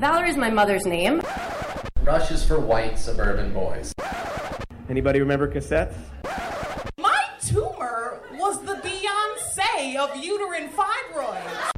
Valerie's my mother's name. Rush is for white suburban boys. Anybody remember cassettes? My tumor was the Beyoncé of uterine fibroids.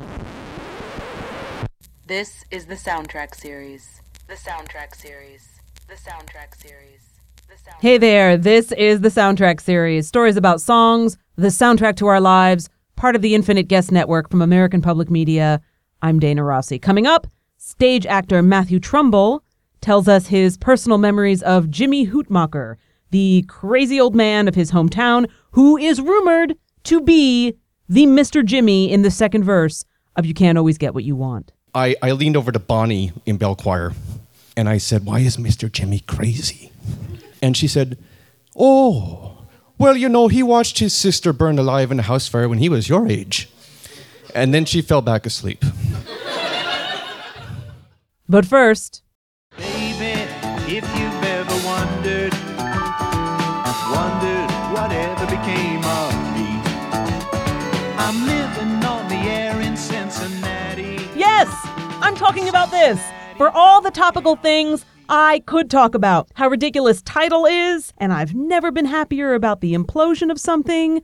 This is the soundtrack series. The soundtrack series. The soundtrack series. The soundtrack. Hey there, this is the soundtrack series. Stories about songs, the soundtrack to our lives, part of the Infinite Guest Network from American Public Media. I'm Dana Rossi. Coming up, stage actor Matthew Trumbull tells us his personal memories of Jimmy Hutmacher, the crazy old man of his hometown who is rumored to be the Mr. Jimmy in the second verse of You Can't Always Get What You Want. I leaned over to Bonnie in Bell Choir and I said, "Why is Mr. Jimmy crazy?" And she said, "Oh, well, you know, he watched his sister burn alive in a house fire when he was your age." And then she fell back asleep. But first... Baby, if you've ever wondered whatever became of me, I'm living on the air in Cincinnati. Yes, I'm talking about this. For all the topical things I could talk about, how ridiculous Tidal is, and I've never been happier about the implosion of something,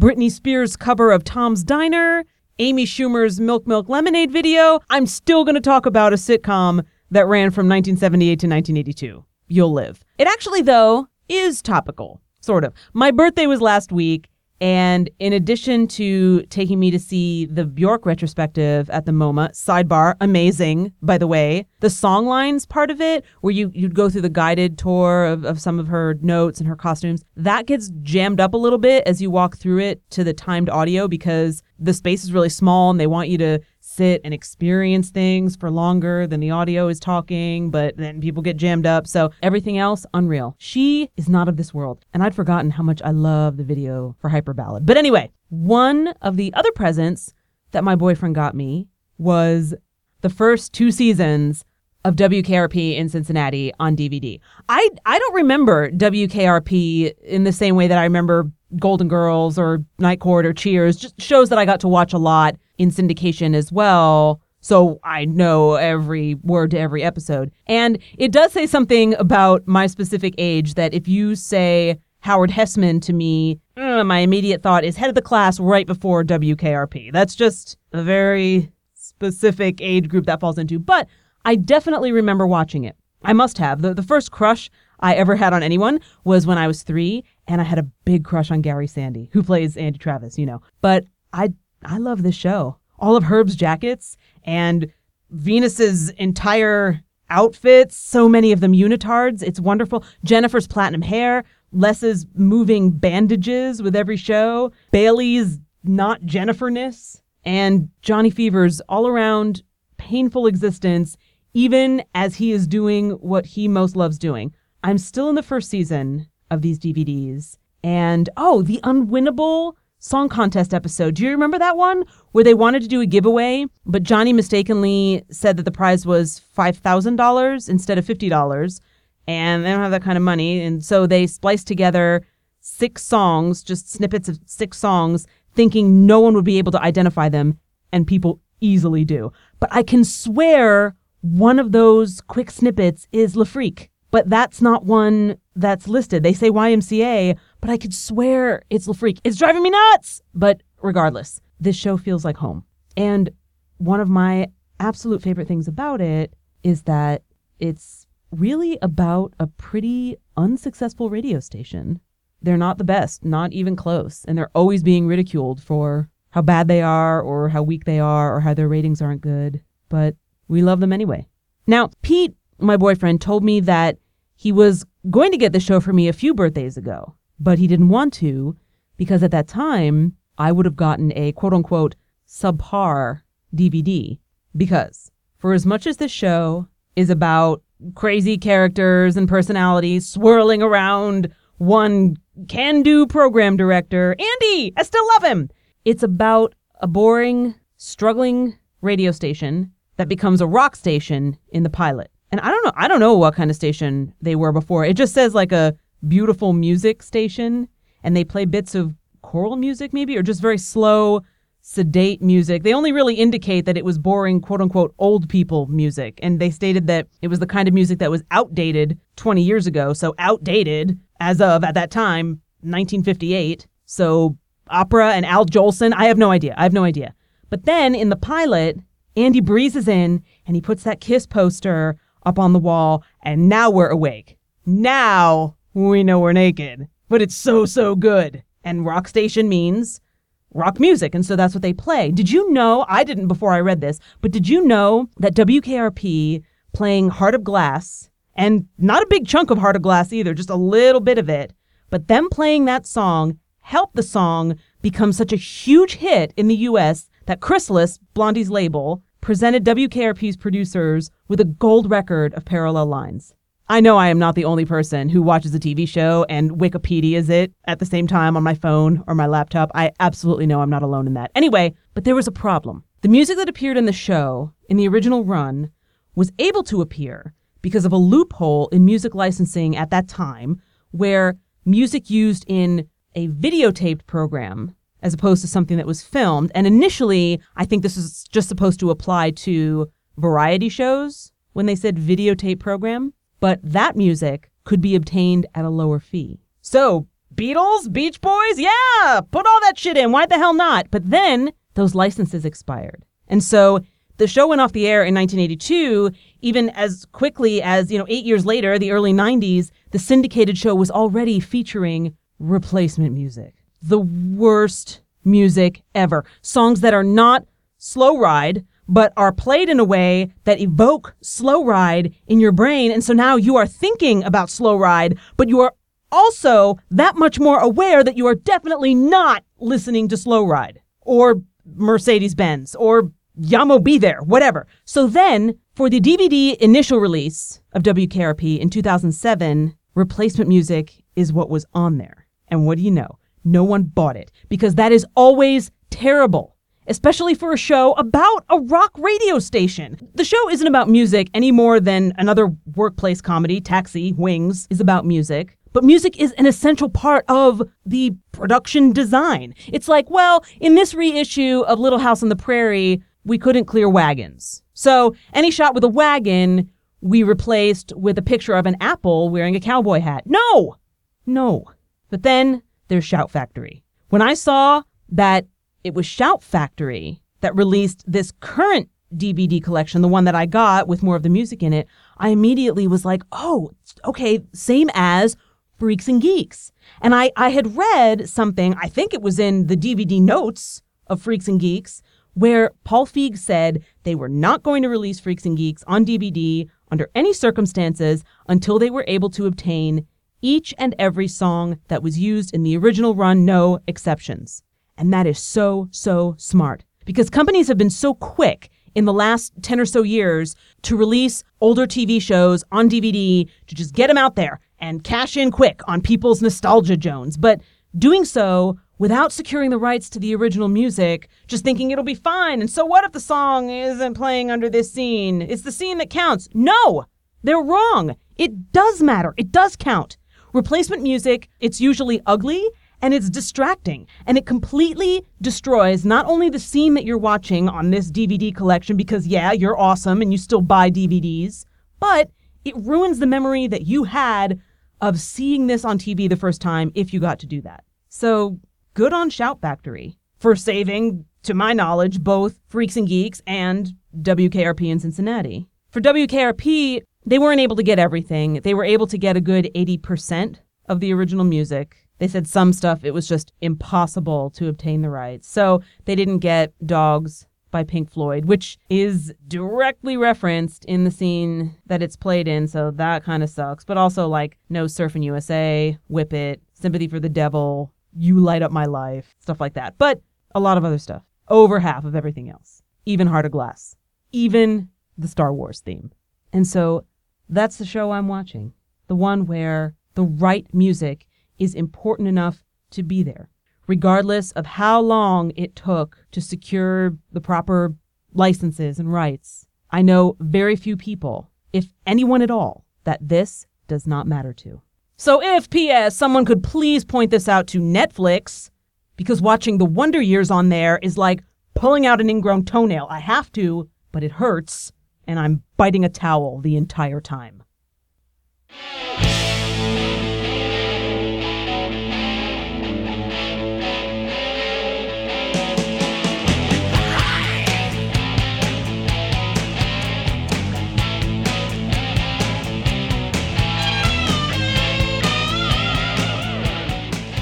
Britney Spears' cover of Tom's Diner, Amy Schumer's Milk Milk Lemonade video. I'm still going to talk about a sitcom that ran from 1978 to 1982. You'll live. It actually, though, is topical, sort of. My birthday was last week, and in addition to taking me to see the Björk retrospective at the MoMA, sidebar, amazing, by the way, the songlines part of it, where you'd go through the guided tour of some of her notes and her costumes, that gets jammed up a little bit as you walk through it to the timed audio because the space is really small and they want you to sit and experience things for longer than the audio is talking, but then people get jammed up. So everything else, unreal. She is not of this world. And I'd forgotten how much I love the video for Hyper Ballad. But anyway, one of the other presents that my boyfriend got me was the first 2 seasons of WKRP in Cincinnati on DVD. I don't remember WKRP in the same way that I remember Golden Girls or Night Court or Cheers, just shows that I got to watch a lot in syndication as well, so I know every word to every episode. And it does say something about my specific age that if you say Howard Hessman to me, my immediate thought is head of the class right before WKRP. That's just a very specific age group that falls into. But I definitely remember watching it. I must have. The first crush I ever had on anyone was when I was 3, and I had a big crush on Gary Sandy, who plays Andy Travis, you know. But I love this show. All of Herb's jackets and Venus's entire outfits, so many of them unitards. It's wonderful. Jennifer's platinum hair, Les's moving bandages with every show, Bailey's not Jennifer-ness, and Johnny Fever's all-around painful existence, even as he is doing what he most loves doing. I'm still in the first season of these DVDs. And, the unwinnable song contest episode. Do you remember that one? Where they wanted to do a giveaway, but Johnny mistakenly said that the prize was $5,000 instead of $50. And they don't have that kind of money. And so they spliced together 6 songs, just snippets of 6 songs, thinking no one would be able to identify them. And people easily do. But I can swear one of those quick snippets is Le Freak. But that's not one that's listed. They say YMCA, but I could swear it's Le Freak. It's driving me nuts! But regardless, this show feels like home. And one of my absolute favorite things about it is that it's really about a pretty unsuccessful radio station. They're not the best, not even close. And they're always being ridiculed for how bad they are or how weak they are or how their ratings aren't good. But we love them anyway. Now, Pete, my boyfriend, told me that he was going to get the show for me a few birthdays ago, but he didn't want to because at that time I would have gotten a quote-unquote subpar DVD because for as much as this show is about crazy characters and personalities swirling around one can-do program director, Andy, I still love him, it's about a boring, struggling radio station that becomes a rock station in the pilot. And I don't know what kind of station they were before. It just says like a beautiful music station, and they play bits of choral music maybe, or just very slow sedate music. They only really indicate that it was boring, quote-unquote, old people music. And they stated that it was the kind of music that was outdated 20 years ago. So outdated as of, at that time, 1958. So opera and Al Jolson, I have no idea. But then in the pilot, Andy breezes in and he puts that KISS poster up on the wall. And now we're awake. Now we know we're naked. But it's so good. And rock station means rock music, and so that's what they play. Did you know, I didn't before I read this, but did you know that WKRP playing Heart of Glass, and not a big chunk of Heart of Glass either, just a little bit of it, but them playing that song helped the song become such a huge hit in the U.S. that Chrysalis, Blondie's label, presented WKRP's producers with a gold record of Parallel Lines. I know I am not the only person who watches a TV show and Wikipedias it at the same time on my phone or my laptop. I absolutely know I'm not alone in that. Anyway, but there was a problem. The music that appeared in the show, in the original run, was able to appear because of a loophole in music licensing at that time where music used in a videotaped program as opposed to something that was filmed. And initially, I think this was just supposed to apply to variety shows when they said videotape program. But that music could be obtained at a lower fee. So, Beatles, Beach Boys, yeah, put all that shit in. Why the hell not? But then those licenses expired. And so the show went off the air in 1982, even as quickly as, 8 years later, the early 90s, the syndicated show was already featuring replacement music. The worst music ever. Songs that are not slow ride, but are played in a way that evoke slow ride in your brain. And so now you are thinking about slow ride, but you are also that much more aware that you are definitely not listening to slow ride or Mercedes-Benz or Yamo Be There, whatever. So then for the DVD initial release of WKRP in 2007, replacement music is what was on there. And what do you know? No one bought it because that is always terrible. Especially for a show about a rock radio station. The show isn't about music any more than another workplace comedy, Taxi, Wings, is about music. But music is an essential part of the production design. It's like, well, in this reissue of Little House on the Prairie, we couldn't clear wagons. So any shot with a wagon, we replaced with a picture of an apple wearing a cowboy hat. No. But then there's Shout Factory. When I saw that it was Shout Factory that released this current DVD collection, the one that I got with more of the music in it, I immediately was like, oh, okay, same as Freaks and Geeks. And I had read something, I think it was in the DVD notes of Freaks and Geeks, where Paul Feig said they were not going to release Freaks and Geeks on DVD under any circumstances until they were able to obtain each and every song that was used in the original run, no exceptions. And that is so smart. Because companies have been so quick in the last 10 or so years to release older TV shows on DVD to just get them out there and cash in quick on people's nostalgia jones. But doing so without securing the rights to the original music, just thinking it'll be fine. And so what if the song isn't playing under this scene? It's the scene that counts. No, they're wrong. It does matter. It does count. Replacement music, it's usually ugly. And it's distracting, and it completely destroys not only the scene that you're watching on this DVD collection, because yeah, you're awesome and you still buy DVDs, but it ruins the memory that you had of seeing this on TV the first time if you got to do that. So good on Shout Factory for saving, to my knowledge, both Freaks and Geeks and WKRP in Cincinnati. For WKRP, they weren't able to get everything. They were able to get a good 80% of the original music. They said some stuff, it was just impossible to obtain the rights. So they didn't get Dogs by Pink Floyd, which is directly referenced in the scene that it's played in. So that kind of sucks. But also like No Surfin' USA, Whip It, Sympathy for the Devil, You Light Up My Life, stuff like that. But a lot of other stuff. Over half of everything else. Even Heart of Glass. Even the Star Wars theme. And so that's the show I'm watching. The one where the right music is important enough to be there, regardless of how long it took to secure the proper licenses and rights. I know very few people, if anyone at all, that this does not matter to. So if, P.S., someone could please point this out to Netflix, because watching The Wonder Years on there is like pulling out an ingrown toenail. I have to, but it hurts, and I'm biting a towel the entire time.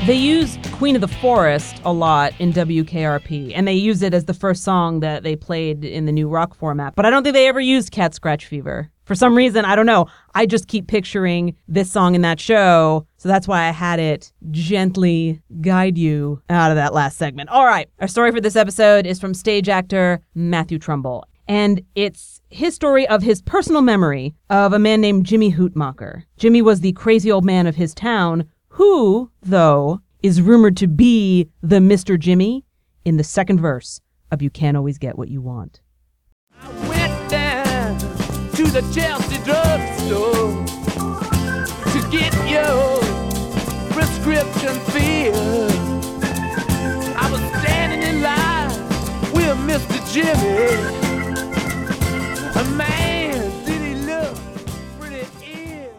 They used Queen of the Forest a lot in WKRP, and they used it as the first song that they played in the new rock format. But I don't think they ever used Cat Scratch Fever. For some reason, I don't know. I just keep picturing this song in that show, so that's why I had it gently guide you out of that last segment. All right, our story for this episode is from stage actor Matthew Trumbull, and it's his story of his personal memory of a man named Jimmy Hutmacher. Jimmy was the crazy old man of his town, who, though, is rumored to be the Mr. Jimmy in the second verse of You Can't Always Get What You Want. I went down to the Chelsea Drug Store to get your prescription filled. I was standing in line with Mr. Jimmy. A man, did he look pretty ill?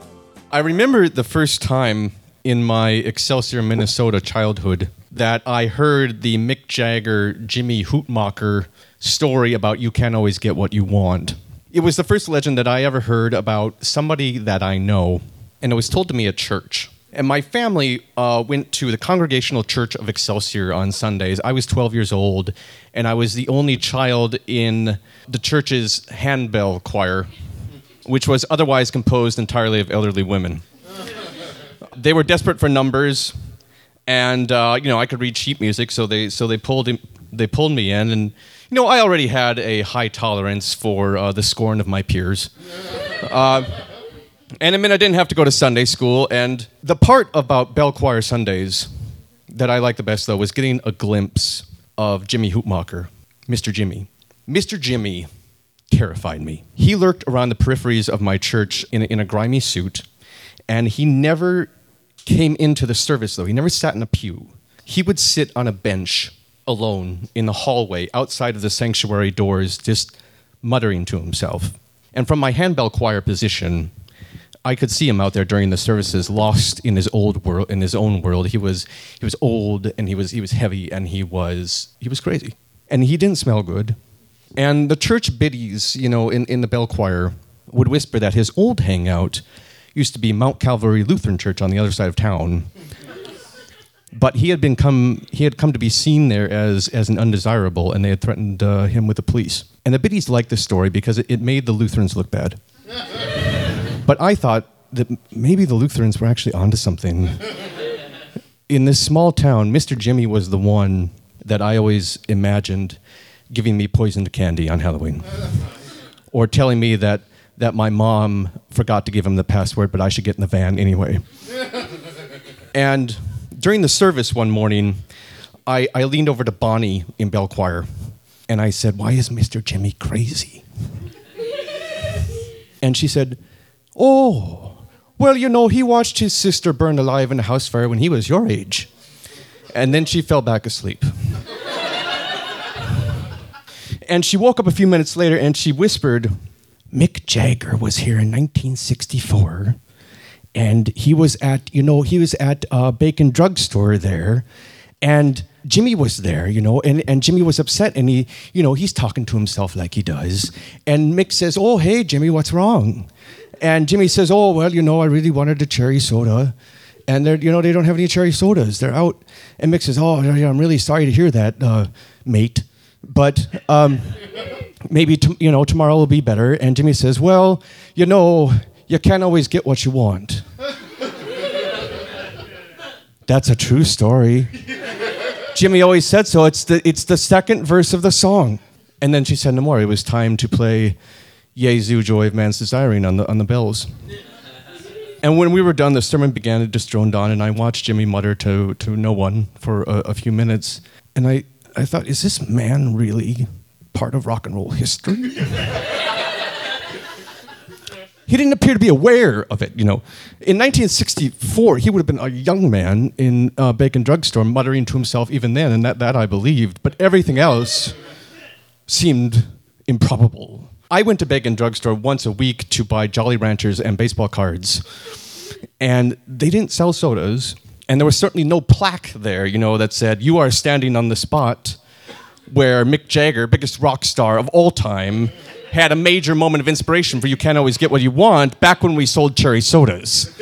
I remember the first time in my Excelsior, Minnesota childhood that I heard the Mick Jagger, Jimmy Hutmacher story about You Can't Always Get What You Want. It was the first legend that I ever heard about somebody that I know, and it was told to me at church. And my family went to the Congregational Church of Excelsior on Sundays. I was 12 years old, and I was the only child in the church's handbell choir, which was otherwise composed entirely of elderly women. They were desperate for numbers, and I could read sheet music, so they pulled me in, and I already had a high tolerance for the scorn of my peers, and I didn't have to go to Sunday school. And the part about bell choir Sundays that I liked the best, though, was getting a glimpse of Jimmy Hutmacher, Mr. Jimmy. Mr. Jimmy terrified me. He lurked around the peripheries of my church in a grimy suit, and he never came into the service, though. He never sat in a pew. He would sit on a bench alone in the hallway outside of the sanctuary doors, just muttering to himself. And from my handbell choir position, I could see him out there during the services, lost in his old world, in his own world. He was old, and he was heavy, and he was crazy, and he didn't smell good. And the church biddies, in the bell choir, would whisper that his old hangout used to be Mount Calvary Lutheran Church on the other side of town, but he had come to be seen there as an undesirable, and they had threatened him with the police. And the biddies liked this story because it made the Lutherans look bad. But I thought that maybe the Lutherans were actually onto something. In this small town, Mr. Jimmy was the one that I always imagined giving me poisoned candy on Halloween, or telling me that my mom forgot to give him the password, but I should get in the van anyway. And during the service one morning, I leaned over to Bonnie in bell choir, and I said, "Why is Mr. Jimmy crazy?" And she said, "Oh, well, he watched his sister burn alive in a house fire when he was your age." And then she fell back asleep. And she woke up a few minutes later, and she whispered, "Mick Jagger was here in 1964, and he was at Bacon Drugstore there, and Jimmy was there, and Jimmy was upset, and he's talking to himself like he does. And Mick says, 'Oh, hey, Jimmy, what's wrong?' And Jimmy says, 'Oh, well, I really wanted a cherry soda, and they don't have any cherry sodas. They're out.' And Mick says, 'Oh, I'm really sorry to hear that, mate, but maybe tomorrow will be better.' And Jimmy says, 'Well, you can't always get what you want.'" That's a true story. Jimmy always said so. It's the second verse of the song. And then she said no more. It was time to play "Jesu, Joy of Man's Desiring" on the bells. And when we were done, the sermon began. It just droned on, and I watched Jimmy mutter to no one for a few minutes. And I thought, is this man really part of rock and roll history? He didn't appear to be aware of it. In 1964, he would have been a young man in a Bacon Drugstore muttering to himself even then, and that I believed. But everything else seemed improbable. I went to Bacon Drugstore once a week to buy Jolly Ranchers and baseball cards. And they didn't sell sodas. And there was certainly no plaque there, you know, that said, you are standing on the spot where Mick Jagger, biggest rock star of all time, had a major moment of inspiration for You Can't Always Get What You Want back when we sold cherry sodas.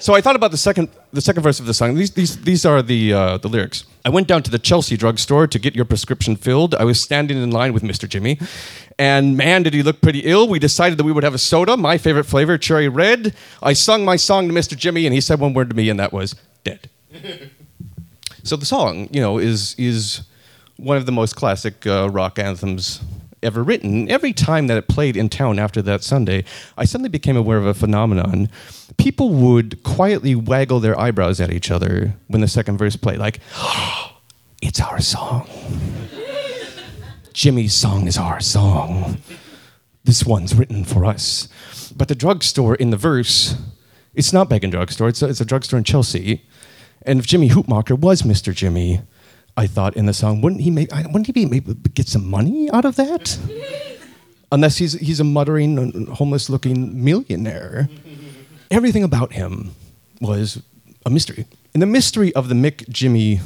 So I thought about the second verse of the song. These are the lyrics. I went down to the Chelsea Drug Store to get your prescription filled. I was standing in line with Mr. Jimmy. And man, did he look pretty ill. We decided that we would have a soda, my favorite flavor, cherry red. I sung my song to Mr. Jimmy, and he said one word to me, and that was dead. So the song, you know, is one of the most classic rock anthems ever written. Every time that it played in town after that Sunday, I suddenly became aware of a phenomenon. People would quietly waggle their eyebrows at each other when the second verse played, like, oh, it's our song. Jimmy's song is our song. This one's written for us. But the drugstore in the verse, it's not Bacon Drugstore, it's a drugstore in Chelsea. And if Jimmy Hutmacher was Mr. Jimmy, I thought in the song, wouldn't he be able to get some money out of that? Unless he's a muttering, homeless-looking millionaire. Everything about him was a mystery. And the mystery of the Mick Jimmy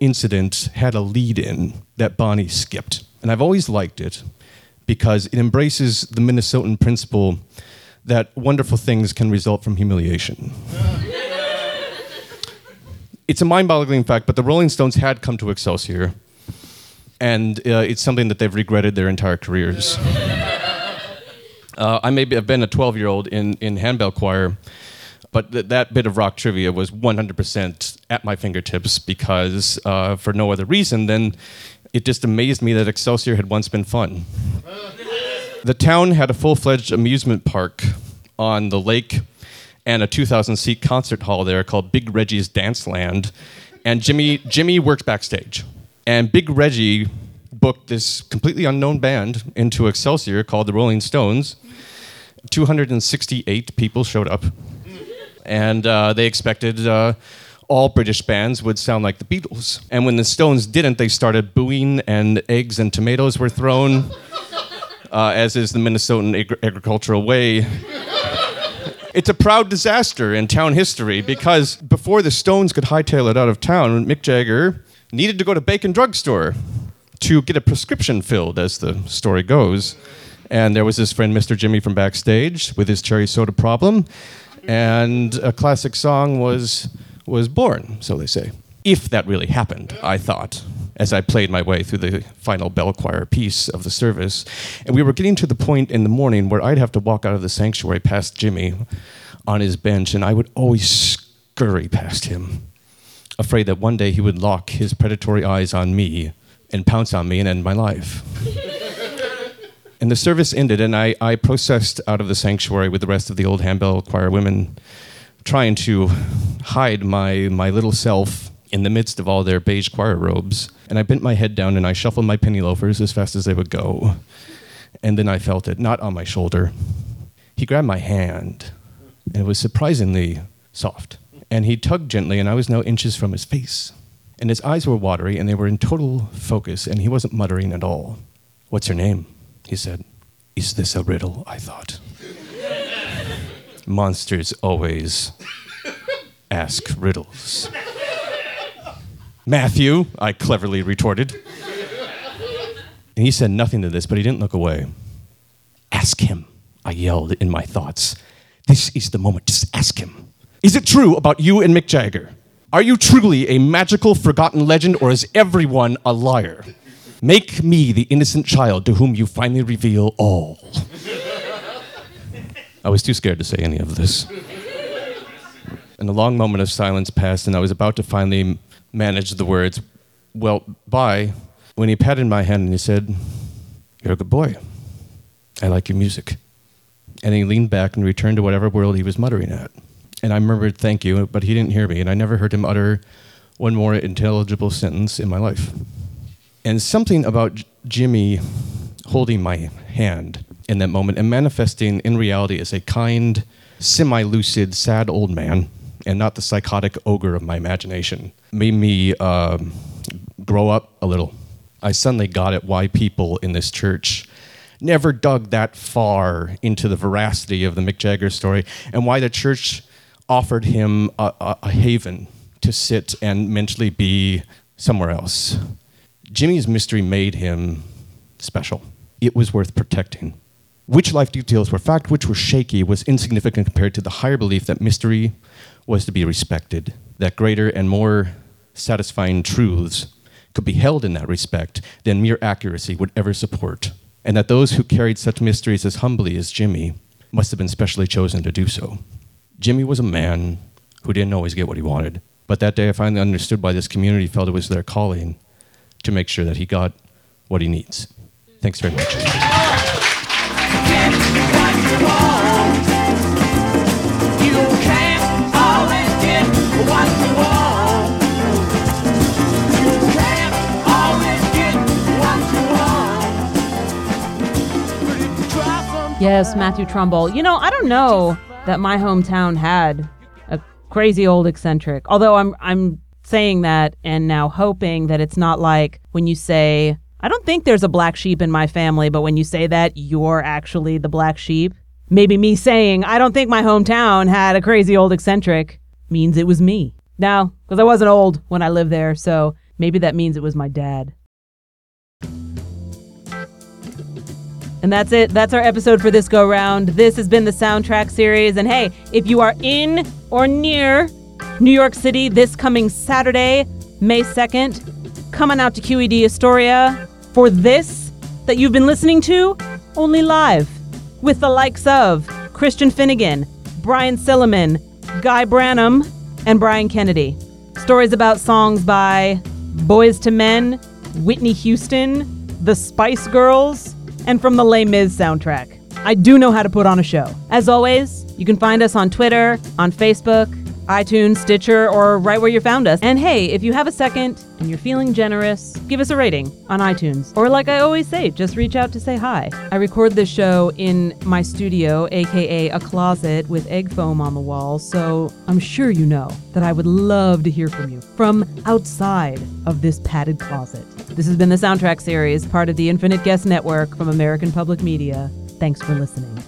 incident had a lead-in that Bonnie skipped. And I've always liked it because it embraces the Minnesotan principle that wonderful things can result from humiliation. It's a mind-boggling fact, but the Rolling Stones had come to Excelsior, and it's something that they've regretted their entire careers. I may have been a 12-year-old in handbell choir, but that bit of rock trivia was 100% at my fingertips because for no other reason than it just amazed me that Excelsior had once been fun. The town had a full-fledged amusement park on the lake, and a 2,000-seat concert hall there called Big Reggie's Dance Land. And Jimmy worked backstage. And Big Reggie booked this completely unknown band into Excelsior called The Rolling Stones. 268 people showed up. And they expected all British bands would sound like the Beatles. And when the Stones didn't, they started booing, and eggs and tomatoes were thrown, as is the Minnesotan agricultural way. It's a proud disaster in town history because before the Stones could hightail it out of town, Mick Jagger needed to go to Bacon Drugstore to get a prescription filled, as the story goes. And there was his friend Mr. Jimmy from backstage with his cherry soda problem. And a classic song was born, so they say. If that really happened, I thought, as I played my way through the final bell choir piece of the service. And we were getting to the point in the morning where I'd have to walk out of the sanctuary past Jimmy on his bench, and I would always scurry past him, afraid that one day he would lock his predatory eyes on me and pounce on me and end my life. And the service ended, and I processed out of the sanctuary with the rest of the old handbell choir women, trying to hide my little self in the midst of all their beige choir robes. And I bent my head down and I shuffled my penny loafers as fast as they would go. And then I felt it, not on my shoulder. He grabbed my hand, and it was surprisingly soft. And he tugged gently, and I was now inches from his face. And his eyes were watery, and they were in total focus, and he wasn't muttering at all. "What's your name?" he said. "Is this a riddle?" I thought. Monsters always ask riddles. "Matthew," I cleverly retorted. And he said nothing to this, but he didn't look away. "Ask him," I yelled in my thoughts. "This is the moment. Just ask him. Is it true about you and Mick Jagger? Are you truly a magical, forgotten legend, or is everyone a liar? Make me the innocent child to whom you finally reveal all." I was too scared to say any of this. And a long moment of silence passed, and I was about to finally managed the words, "Well, bye," when he patted my hand and he said, "You're a good boy. I like your music." And he leaned back and returned to whatever world he was muttering at. And I murmured, "Thank you," but he didn't hear me, and I never heard him utter one more intelligible sentence in my life. And something about Jimmy holding my hand in that moment and manifesting in reality as a kind, semi-lucid, sad old man, and not the psychotic ogre of my imagination, made me grow up a little. I suddenly got at why people in this church never dug that far into the veracity of the Mick Jagger story and why the church offered him a haven to sit and mentally be somewhere else. Jimmy's mystery made him special. It was worth protecting. Which life details were fact, which were shaky, was insignificant compared to the higher belief that mystery was to be respected, that greater and more satisfying truths could be held in that respect than mere accuracy would ever support, and that those who carried such mysteries as humbly as Jimmy must have been specially chosen to do so. Jimmy was a man who didn't always get what he wanted, but that day I finally understood why this community felt it was their calling to make sure that he got what he needs. Thanks very much. Yes, Matthew Trumbull. You know, I don't know that my hometown had a crazy old eccentric, although I'm saying that and now hoping that it's not like when you say, I don't think there's a black sheep in my family, but when you say that, you're actually the black sheep. Maybe me saying, I don't think my hometown had a crazy old eccentric means it was me. Now, because I wasn't old when I lived there, so maybe that means it was my dad. And that's it. That's our episode for this go-round. This has been the Soundtrack Series. And hey, if you are in or near New York City this coming Saturday, May 2nd, come on out to QED Astoria for this that you've been listening to, only live, with the likes of Christian Finnegan, Brian Silliman, Guy Branum, and Brian Kennedy. Stories about songs by Boyz II Men, Whitney Houston, the Spice Girls, and from the Les Mis soundtrack. I do know how to put on a show. As always, you can find us on Twitter, on Facebook, iTunes, Stitcher, or right where you found us. And hey, if you have a second and you're feeling generous, give us a rating on iTunes. Or like I always say, just reach out to say hi. I record this show in my studio, aka a closet with egg foam on the wall, so I'm sure you know that I would love to hear from you from outside of this padded closet. This has been the Soundtrack Series, part of the Infinite Guest Network from American Public Media. Thanks for listening.